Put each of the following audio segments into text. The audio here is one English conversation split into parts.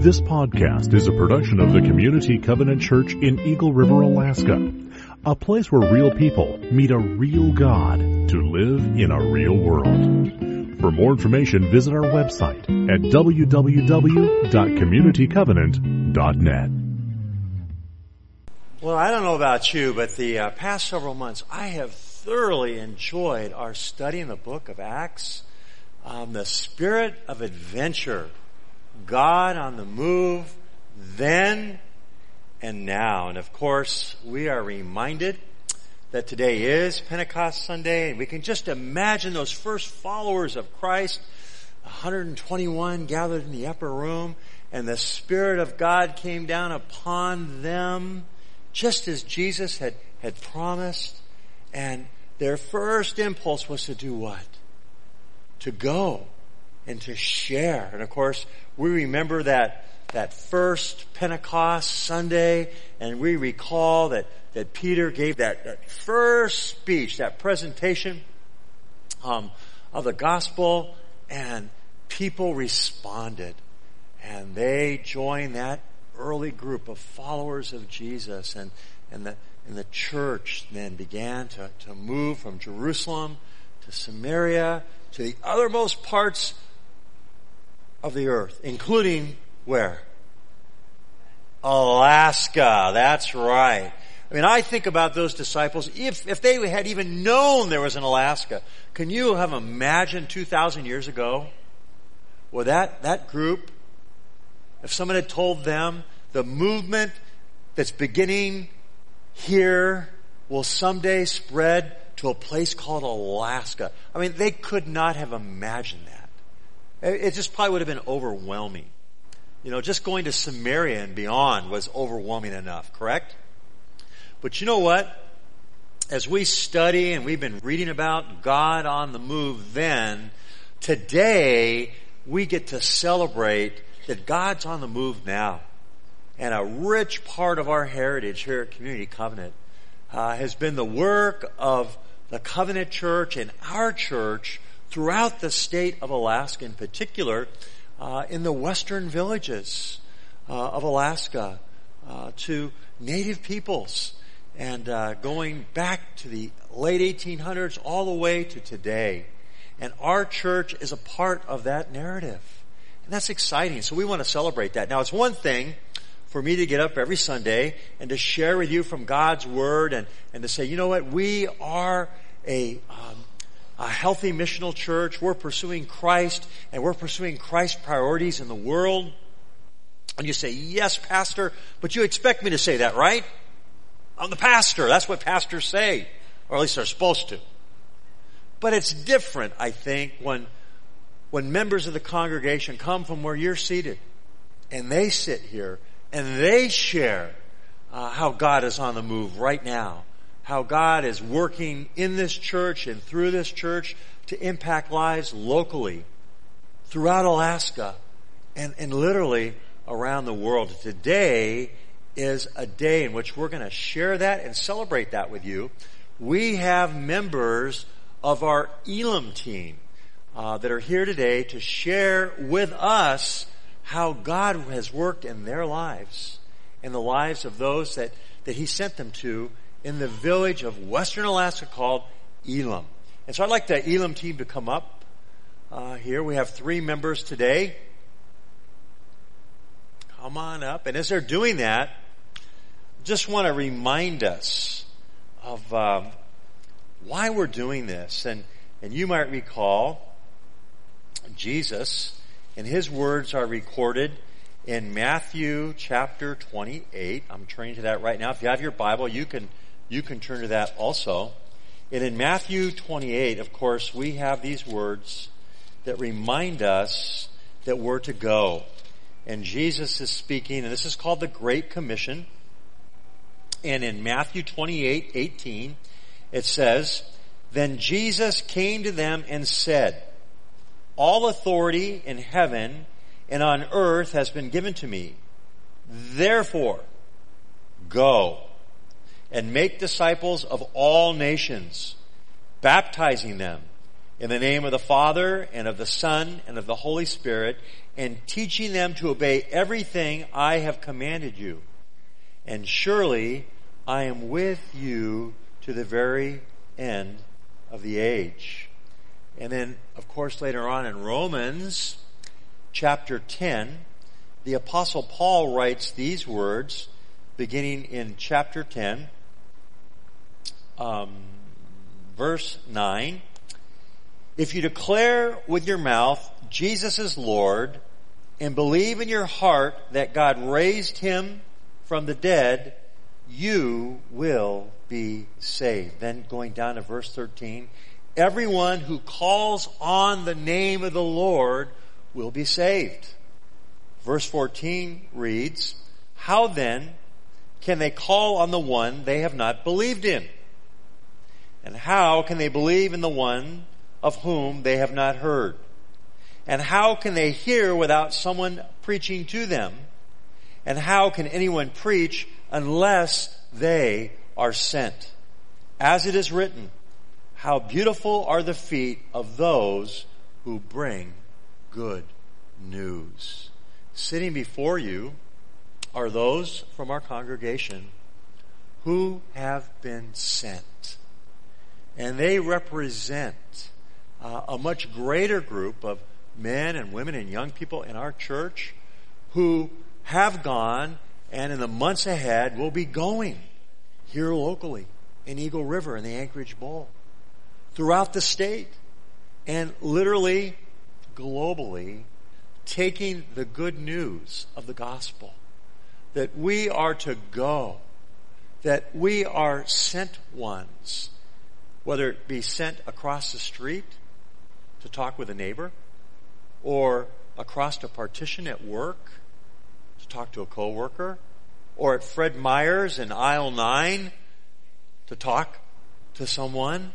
This podcast is a production of the Community Covenant Church in Eagle River, Alaska, a place where real people meet a real God to live in a real world. For more information, visit our website at www.communitycovenant.net. Well, I don't know about you, but the past several months, I have thoroughly enjoyed our study in the book of Acts, the spirit of adventure, God on the move, then and now. And of course, we are reminded that today is Pentecost Sunday, and we can just imagine those first followers of Christ, 121 gathered in the upper room, and the Spirit of God came down upon them, just as Jesus had promised. And their first impulse was to do what? To go and to share. And of course, we remember that first Pentecost Sunday, and we recall that Peter gave that first speech, that presentation of the gospel, and people responded. And they joined that early group of followers of Jesus, and the church then began to move from Jerusalem to Samaria to the uttermost parts of the earth, including where? Alaska. That's right. I mean, I think about those disciples. If they had even known there was an Alaska, can you have imagined 2,000 years ago? Well, that group, if someone had told them the movement that's beginning here will someday spread to a place called Alaska, I mean, they could not have imagined that. It just probably would have been overwhelming. You know, just going to Samaria and beyond was overwhelming enough, correct? But you know what? As we study and we've been reading about God on the move then, today we get to celebrate that God's on the move now. And a rich part of our heritage here at Community Covenant has been the work of the Covenant Church and our church throughout the state of Alaska, in particular in the western villages of Alaska, to native peoples, and going back to the late 1800s all the way to today. And our church is a part of that narrative. And that's exciting. So we want to celebrate that. Now, it's one thing for me to get up every Sunday and to share with you from God's Word, and to say, you know what, we are a healthy missional church. We're pursuing Christ, and we're pursuing Christ's priorities in the world. And you say, yes, Pastor, but you expect me to say that, right? I'm the pastor. That's what pastors say, or at least they're supposed to. But it's different, I think, when members of the congregation come from where you're seated, and they sit here, and they share how God is on the move right now, how God is working in this church and through this church to impact lives locally, throughout Alaska, and literally around the world. Today is a day in which we're going to share that and celebrate that with you. We have members of our Elam team that are here today to share with us how God has worked in their lives and the lives of those that He sent them to in the village of western Alaska called Elam. And so I'd like the Elam team to come up here. We have three members today. Come on up. And as they're doing that, just want to remind us of why we're doing this. And you might recall Jesus, and His words are recorded in Matthew chapter 28. I'm turning to that right now. If you have your Bible, you can turn to that also. And in Matthew 28, of course, we have these words that remind us that we're to go. And Jesus is speaking, and this is called the Great Commission. And in Matthew 28:18, it says, "Then Jesus came to them and said, 'All authority in heaven and on earth has been given to me. Therefore, go and make disciples of all nations, baptizing them In the name of the Father, and of the Son, and of the Holy Spirit, and teaching them to obey everything I have commanded you. And surely I am with you to the very end of the age. And then, of course, later on in Romans chapter 10, the Apostle Paul writes these words, beginning in chapter 10, verse 9. If you declare with your mouth Jesus is Lord and believe in your heart that God raised him from the dead, you will be saved. Then going down to verse 13, everyone who calls on the name of the Lord will be saved. Verse 14 reads, how then can they call on the one they have not believed in? And how can they believe in the one of whom they have not heard? And how can they hear without someone preaching to them? And how can anyone preach unless they are sent? As it is written, how beautiful are the feet of those who bring good news. Sitting before you are those from our congregation who have been sent. And they represent a much greater group of men and women and young people in our church who have gone and in the months ahead will be going here locally in Eagle River in the Anchorage Bowl, throughout the state, and literally globally taking the good news of the gospel that we are to go, that we are sent ones, whether it be sent across the street to talk with a neighbor, or across a partition at work to talk to a coworker, or at Fred Meyer's in aisle 9 to talk to someone,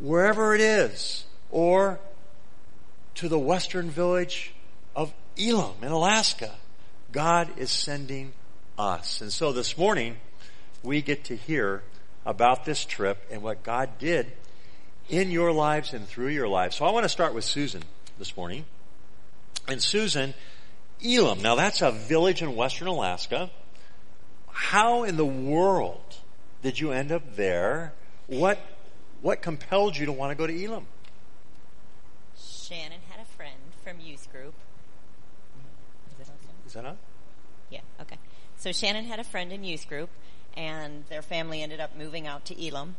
wherever it is, or to the western village of Elam in Alaska. God is sending us. And so this morning, we get to hear about this trip and what God did in your lives and through your lives. So I want to start with Susan this morning. And Susan, Elam. Now that's a village in western Alaska. How in the world did you end up there? What compelled you to want to go to Elam? Shannon had a friend from youth group. Is that on? Yeah, okay. So Shannon had a friend in youth group, and their family ended up moving out to Elam.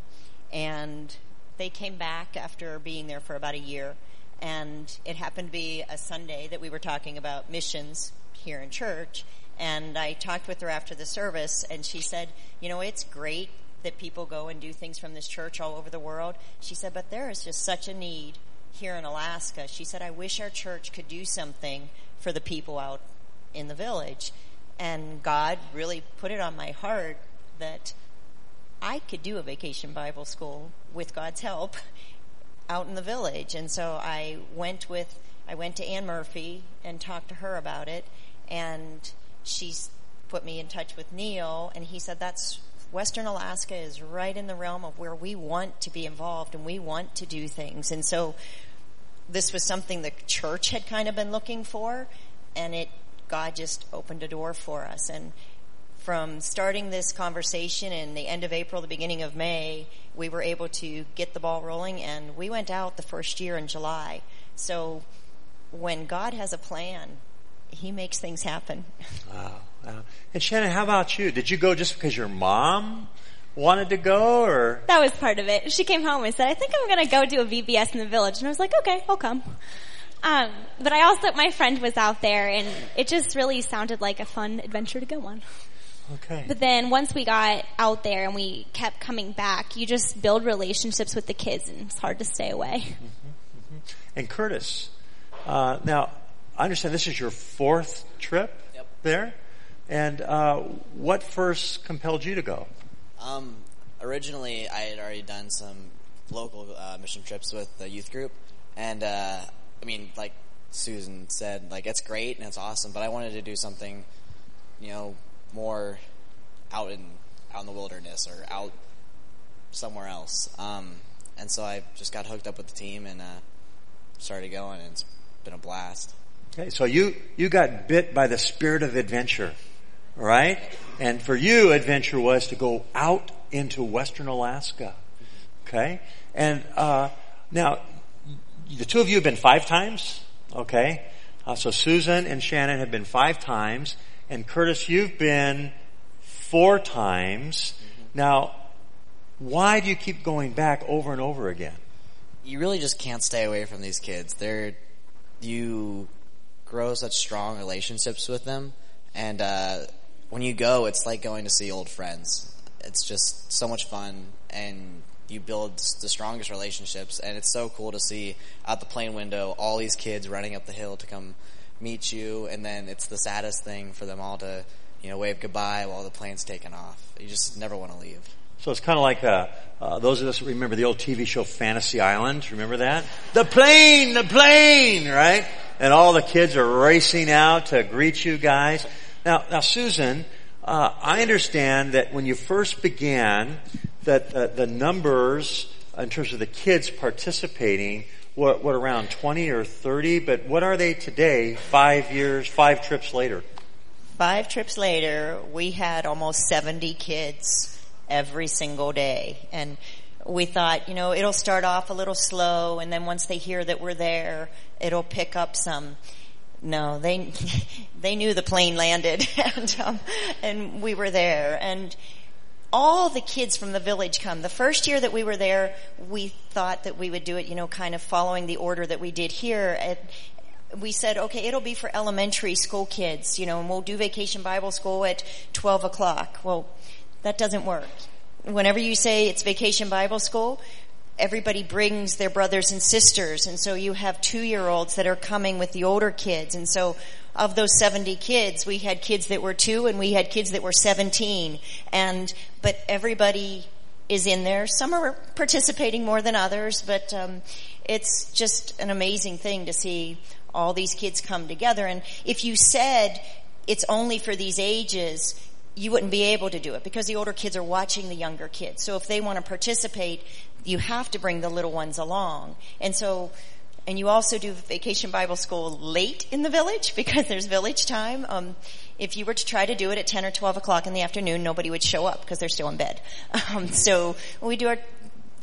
And they came back after being there for about a year. And it happened to be a Sunday that we were talking about missions here in church. And I talked with her after the service, and she said, you know, it's great that people go and do things from this church all over the world. She said, but there is just such a need here in Alaska. She said, I wish our church could do something for the people out in the village. And God really put it on my heart that I could do a vacation Bible school with God's help out in the village. And so I went to Ann Murphy and talked to her about it, and she put me in touch with Neil, and he said, that's Western Alaska is right in the realm of where we want to be involved and we want to do things. And so this was something the church had kind of been looking for, and God just opened a door for us. And from starting this conversation in the end of April, the beginning of May, we were able to get the ball rolling, and we went out the first year in July. So when God has a plan, he makes things happen. Wow. And Shannon, how about you? Did you go just because your mom wanted to go, or? That was part of it. She came home and said, I think I'm going to go do a VBS in the village. And I was like, okay, I'll come. But I also, my friend was out there, and it just really sounded like a fun adventure to go on. Okay. But then once we got out there and we kept coming back, you just build relationships with the kids, and it's hard to stay away. Mm-hmm, mm-hmm. And Curtis, now I understand this is your fourth trip. Yep. There, and what first compelled you to go? Originally, I had already done some local mission trips with the youth group, and I mean, like Susan said, like it's great and it's awesome, but I wanted to do something, you know, more out in the wilderness or out somewhere else. And so I just got hooked up with the team and started going, and it's been a blast. Okay, so you got bit by the spirit of adventure, right? And for you, adventure was to go out into Western Alaska, okay? And now, the two of you have been 5 times, okay? So Susan and Shannon have been 5 times, and Curtis, you've been 4 times. Mm-hmm. Now, why do you keep going back over and over again? You really just can't stay away from these kids. You grow such strong relationships with them, and when you go, it's like going to see old friends. It's just so much fun, and you build the strongest relationships, and it's so cool to see out the plane window all these kids running up the hill to come meet you, and then it's the saddest thing for them all to, you know, wave goodbye while the plane's taking off. You just never want to leave. So it's kind of like those of us who remember the old TV show Fantasy Island. Remember that? The plane, right? And all the kids are racing out to greet you guys. Now, Susan, I understand that when you first began, that the numbers in terms of the kids participating were around 20 or 30. But what are they today? 5 trips later. 5 trips later, we had almost 70 kids every single day. And we thought, you know, it'll start off a little slow, and then once they hear that we're there, it'll pick up some. No, they knew the plane landed, and we were there. And all the kids from the village come. The first year that we were there, we thought that we would do it, you know, kind of following the order that we did here. We said, okay, it'll be for elementary school kids, you know, and we'll do Vacation Bible School at 12 o'clock. Well, that doesn't work. Whenever you say it's Vacation Bible School, everybody brings their brothers and sisters, and so you have 2-year-olds that are coming with the older kids. And so of those 70 kids, we had kids that were 2 and we had kids that were 17. But everybody is in there. Some are participating more than others, but it's just an amazing thing to see all these kids come together. And if you said it's only for these ages, you wouldn't be able to do it because the older kids are watching the younger kids. So if they want to participate, you have to bring the little ones along. And you also do Vacation Bible School late in the village because there's village time. If you were to try to do it at 10 or 12 o'clock in the afternoon, nobody would show up because they're still in bed. So we do our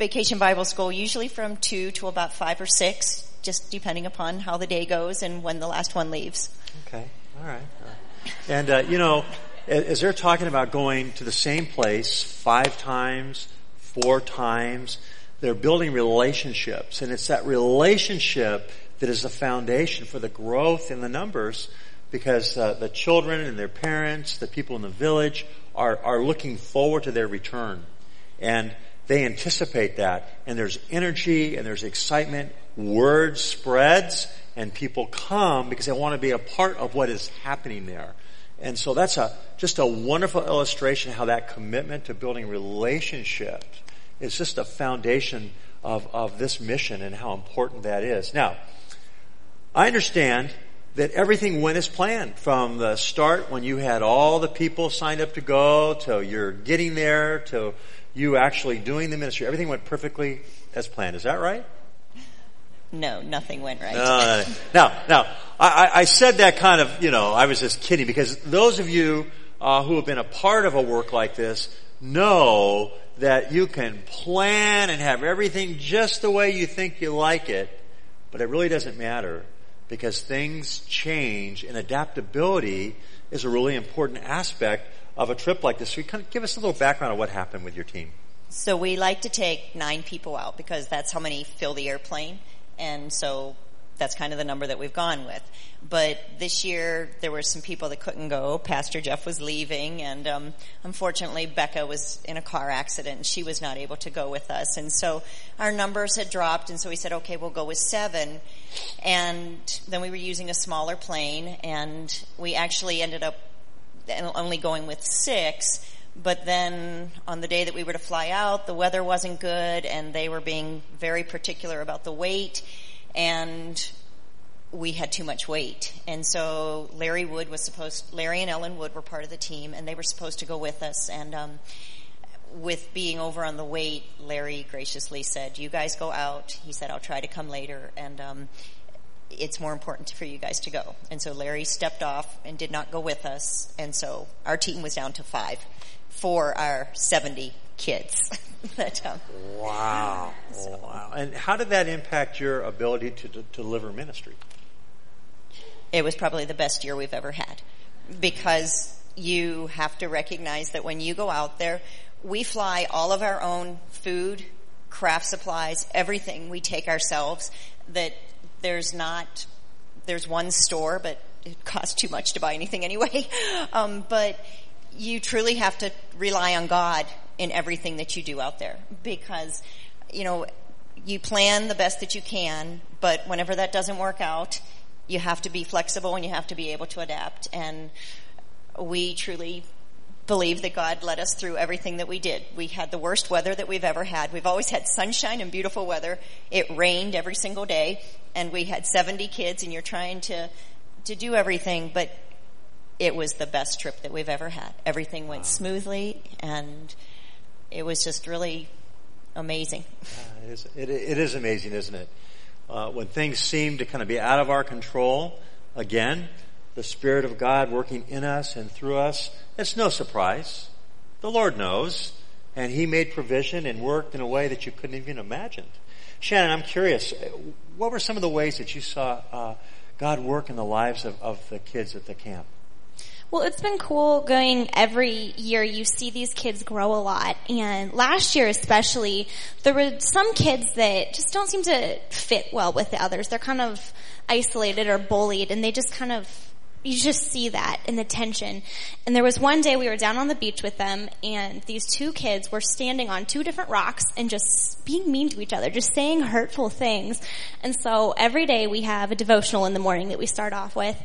Vacation Bible School usually from 2 to about 5 or 6, just depending upon how the day goes and when the last one leaves. Okay. All right. And, you know, as they're talking about going to the same place 5 times, 4 times, they're building relationships. And it's that relationship that is the foundation for the growth in the numbers, because the children and their parents, the people in the village, are looking forward to their return. And they anticipate that. And there's energy and there's excitement. Word spreads and people come because they want to be a part of what is happening there. And so that's just a wonderful illustration how that commitment to building relationships is just a foundation of this mission and how important that is. Now, I understand that everything went as planned from the start when you had all the people signed up to go to your getting there to you actually doing the ministry. Everything went perfectly as planned. Is that right? No, nothing went right. I said that kind of, you know, I was just kidding, because those of you who have been a part of a work like this know that you can plan and have everything just the way you think you like it, but it really doesn't matter because things change, and adaptability is a really important aspect of a trip like this. So you kind of give us a little background on what happened with your team. So we like to take 9 people out because that's how many fill the airplane. And so that's kind of the number that we've gone with. But this year, there were some people that couldn't go. Pastor Jeff was leaving, and unfortunately, Becca was in a car accident, and she was not able to go with us. And so our numbers had dropped, and so we said, okay, we'll go with 7. And then we were using a smaller plane, and we actually ended up only going with 6. But then on the day that we were to fly out, the weather wasn't good, and they were being very particular about the weight, and we had too much weight. And so Larry and Ellen Wood were part of the team, and they were supposed to go with us. And with being over on the wait, Larry graciously said, you guys go out. He said, I'll try to come later, and it's more important for you guys to go. And so Larry stepped off and did not go with us, and so our team was down to 5 for our 70 kids. But, wow. So. Wow. And how did that impact your ability to deliver ministry? It was probably the best year we've ever had, because you have to recognize that when you go out there, we fly all of our own food, craft supplies, everything we take ourselves, that there's one store, but it costs too much to buy anything anyway. But you truly have to rely on God in everything that you do out there, because, you know, you plan the best that you can, but whenever that doesn't work out, you have to be flexible and you have to be able to adapt. And we truly believe that God led us through everything that we did. We had the worst weather that we've ever had. We've always had sunshine and beautiful weather. It rained every single day, and we had 70 kids, and you're trying to do everything, but it was the best trip that we've ever had. Everything went smoothly, and it was just really amazing. It is amazing, isn't it? When things seem to kind of be out of our control, again, the Spirit of God working in us and through us, it's no surprise. The Lord knows, and He made provision and worked in a way that you couldn't even imagine. Shannon, I'm curious, what were some of the ways that you saw God work in the lives of the kids at the camp? Well, it's been cool going every year. You see these kids grow a lot. And last year especially, there were some kids that just don't seem to fit well with the others. They're kind of isolated or bullied, and they just kind of, you just see that in the tension. And there was one day we were down on the beach with them, and these 2 kids were standing on 2 different rocks and just being mean to each other, just saying hurtful things. And so every day we have a devotional in the morning that we start off with,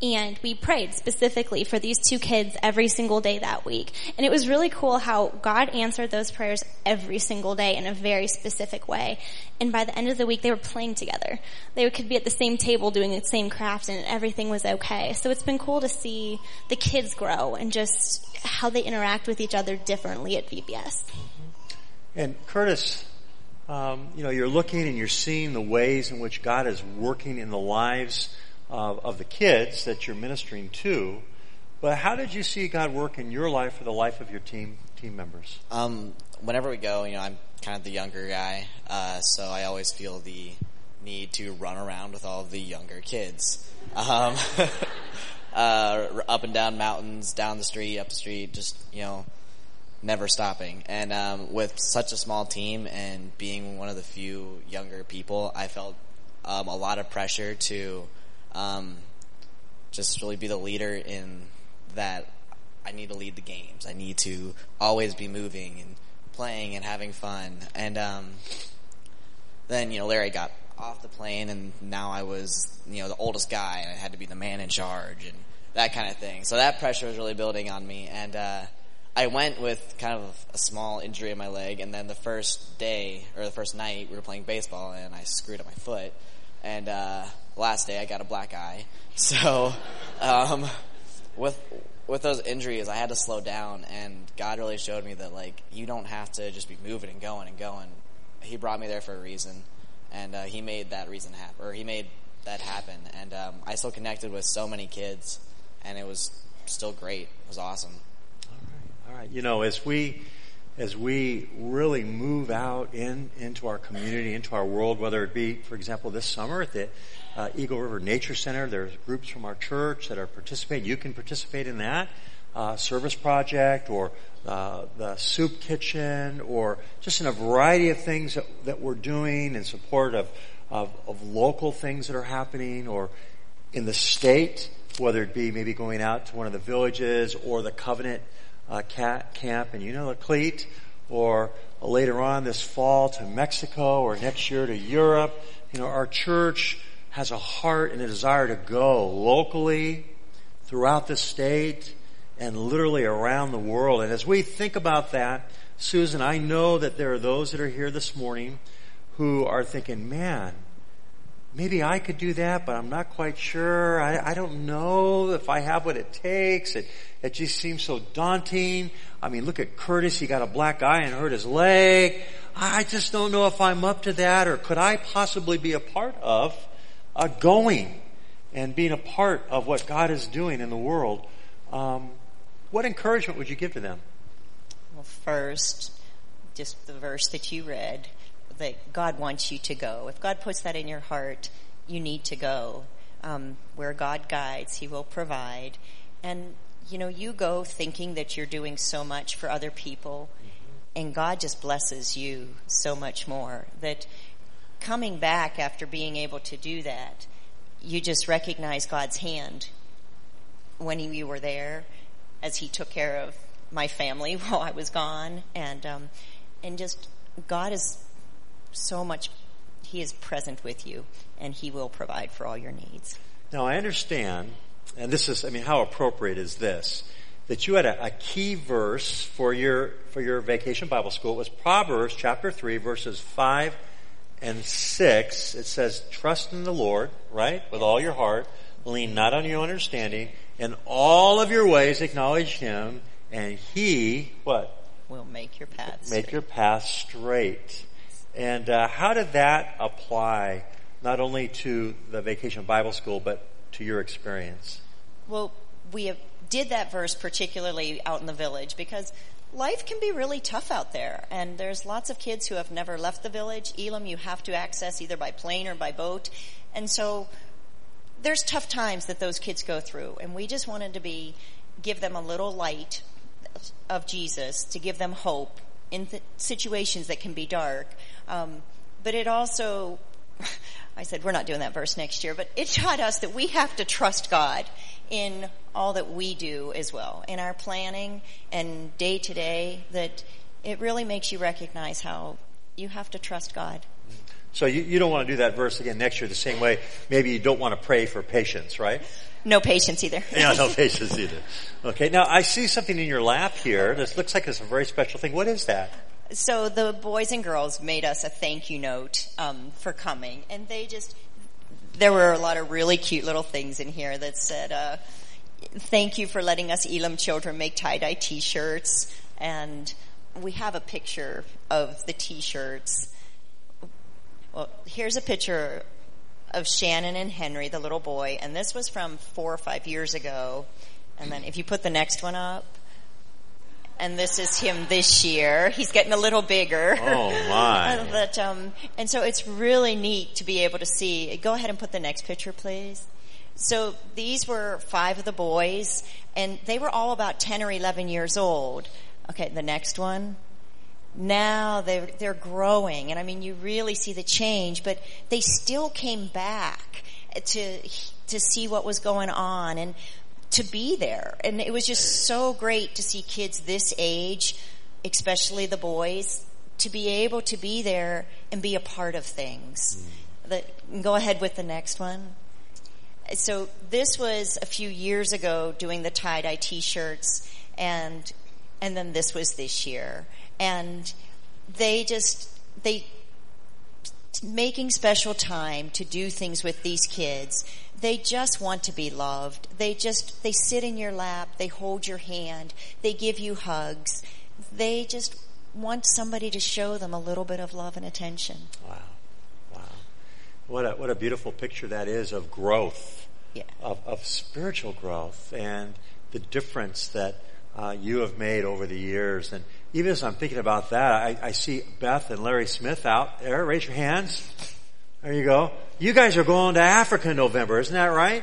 and we prayed specifically for these 2 kids every single day that week. And it was really cool how God answered those prayers every single day in a very specific way. And by the end of the week, they were playing together. They could be at the same table doing the same craft, and everything was okay. So it's been cool to see the kids grow and just how they interact with each other differently at VBS. Mm-hmm. And Curtis, you know, you're looking and you're seeing the ways in which God is working in the lives of the kids that you're ministering to. But how did you see God work in your life or the life of your team members? Whenever we go, you know, I'm kind of the younger guy, so I always feel the need to run around with all the younger kids. Up and down mountains, down the street, up the street, just, you know, never stopping. And with such a small team and being one of the few younger people, I felt a lot of pressure to just really be the leader, in that I need to lead the games. I need to always be moving and playing and having fun. And then, you know, Larry got off the plane, and now I was, you know, the oldest guy, and I had to be the man in charge and that kind of thing. So that pressure was really building on me. And I went with kind of a small injury in my leg, and then the first day, or the first night, we were playing baseball, and I screwed up my foot. And last day I got a black eye. So with those injuries, I had to slow down, and God really showed me that, like, you don't have to just be moving and going and going. He brought me there for a reason, and He made that reason happen, or He made that happen. And I still connected with so many kids, and it was still great. It was awesome. All right. You know, as we really move out into our community, into our world, whether it be, for example, this summer at the Eagle River Nature Center, there's groups from our church that are participating. You can participate in that service project, or the soup kitchen, or just in a variety of things that we're doing in support of local things that are happening, or in the state, whether it be maybe going out to one of the villages or the Covenant camp in Unalakleet, or later on this fall to Mexico, or next year to Europe. You know, our church has a heart and a desire to go locally throughout the state and literally around the world. And as we think about that, Susan, I know that there are those that are here this morning who are thinking, man, maybe I could do that, but I'm not quite sure. I don't know if I have what it takes. It just seems so daunting. I mean, look at Curtis. He got a black eye and hurt his leg. I just don't know if I'm up to that, or could I possibly be a part of going and being a part of what God is doing in the world. What encouragement would you give to them? Well, first, just the verse that you read, that God wants you to go. If God puts that in your heart, you need to go. Where God guides, He will provide. And, you know, you go thinking that you're doing so much for other people, and God just blesses you so much more. That coming back after being able to do that, you just recognize God's hand when you were there, as He took care of my family while I was gone. And just God is so much, He is present with you, and He will provide for all your needs. Now, I understand, and this is, I mean, how appropriate is this, that you had a key verse for your Vacation Bible School. It was Proverbs chapter 3, verses 5 and 6. It says, trust in the Lord, right, with all your heart, lean not on your understanding, in all of your ways acknowledge Him, and He, what? Will make your path straight. Make your path straight. And how did that apply not only to the Vacation Bible School, but to your experience? Well, we did that verse particularly out in the village, because life can be really tough out there. And there's lots of kids who have never left the village. Elam, you have to access either by plane or by boat. And so there's tough times that those kids go through. And we just wanted to give them a little light of Jesus, to give them hope in situations that can be dark. But it also, I said, we're not doing that verse next year, but it taught us that we have to trust God in all that we do as well, in our planning and day to day, that it really makes you recognize how you have to trust God. So you don't want to do that verse again next year the same way. Maybe you don't want to pray for patience, right? No patience either. Yeah, no patience either. Okay, now I see something in your lap here. This looks like it's a very special thing. What is that? So the boys and girls made us a thank you note for coming. And there were a lot of really cute little things in here that said, thank you for letting us Elam children make tie-dye T-shirts. And we have a picture of the T-shirts. Well, here's a picture of Shannon and Henry, the little boy, and this was from 4 or 5 years ago. And then if you put the next one up, and this is him this year. He's getting a little bigger. Oh, my. But, and so it's really neat to be able to see. Go ahead and put the next picture, please. So these were 5 of the boys, and they were all about 10 or 11 years old. Okay, the next one. Now they're growing, and I mean, you really see the change, but they still came back to see what was going on and to be there. And it was just so great to see kids this age, especially the boys, to be able to be there and be a part of things. Go ahead with the next one. So this was a few years ago doing the tie-dye T-shirts, and then this was this year. And they making special time to do things with these kids. They just want to be loved. They sit in your lap. They hold your hand. They give you hugs. They just want somebody to show them a little bit of love and attention. Wow. What a beautiful picture that is of growth. Yeah. Of spiritual growth and the difference that you have made over the years. And even as I'm thinking about that, I see Beth and Larry Smith out there. Raise your hands. There you go. You guys are going to Africa in November, isn't that right?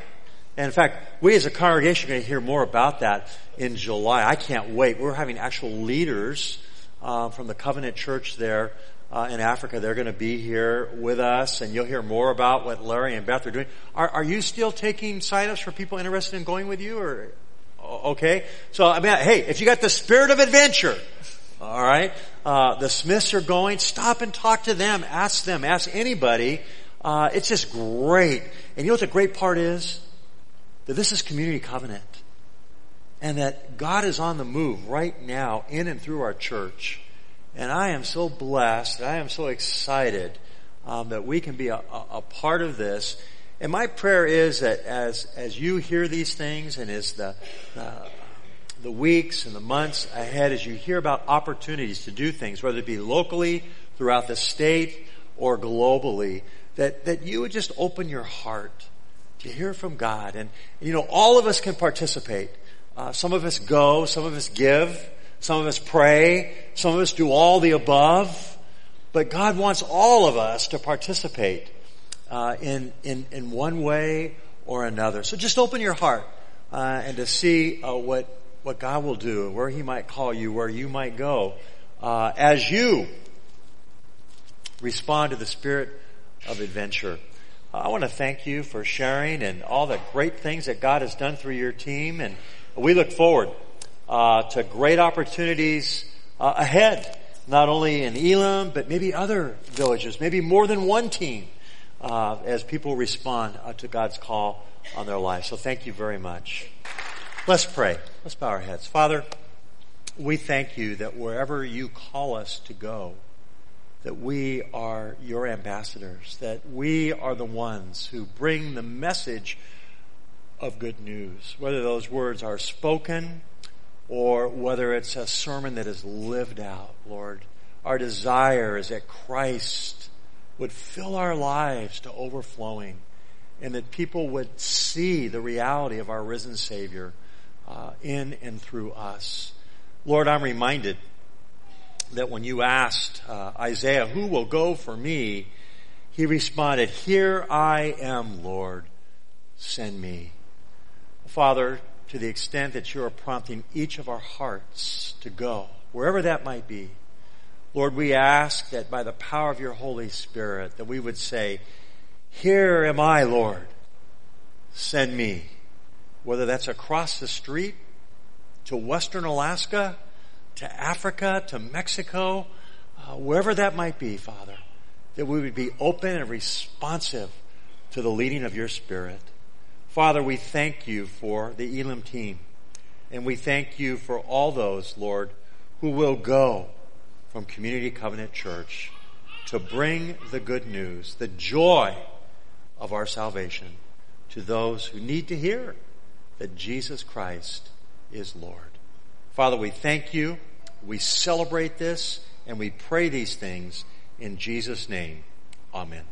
And in fact, we as a congregation are going to hear more about that in July. I can't wait. We're having actual leaders from the Covenant Church there in Africa. They're going to be here with us, and you'll hear more about what Larry and Beth are doing. Are you still taking sign-ups for people interested in going with you? Or okay. So, I mean, hey, if you got the spirit of adventure... All right. The Smiths are going. Stop and talk to them. Ask them. Ask anybody. It's just great. And you know what the great part is? That this is Community Covenant. And that God is on the move right now in and through our church. And I am so blessed. I am so excited that we can be a part of this. And my prayer is that as you hear these things, and as the weeks and the months ahead, as you hear about opportunities to do things, whether it be locally, throughout the state, or globally, that you would just open your heart to hear from God. And, you know, all of us can participate. Some of us go, some of us give, some of us pray, some of us do all the above. But God wants all of us to participate in one way or another. So just open your heart and to see what God will do, where He might call you, where you might go, as you respond to the spirit of adventure. I want to thank you for sharing and all the great things that God has done through your team, and we look forward to great opportunities ahead, not only in Elam, but maybe other villages, maybe more than one team, as people respond to God's call on their life. So thank you very much. Let's pray. Let's bow our heads. Father, we thank you that wherever you call us to go, that we are your ambassadors, that we are the ones who bring the message of good news, whether those words are spoken or whether it's a sermon that is lived out, Lord. Our desire is that Christ would fill our lives to overflowing, and that people would see the reality of our risen Savior in and through us. Lord, I'm reminded that when you asked Isaiah, "Who will go for me?" he responded, "Here I am, Lord, send me." Father, to the extent that you are prompting each of our hearts to go, wherever that might be, Lord, we ask that by the power of your Holy Spirit, that we would say, "Here am I, Lord, send me." Whether that's across the street to Western Alaska, to Africa, to Mexico, wherever that might be, Father, that we would be open and responsive to the leading of your Spirit. Father, we thank you for the Elam team, and we thank you for all those, Lord, who will go from Community Covenant Church to bring the good news, the joy of our salvation, to those who need to hear that Jesus Christ is Lord. Father, we thank you, we celebrate this, and we pray these things in Jesus' name. Amen.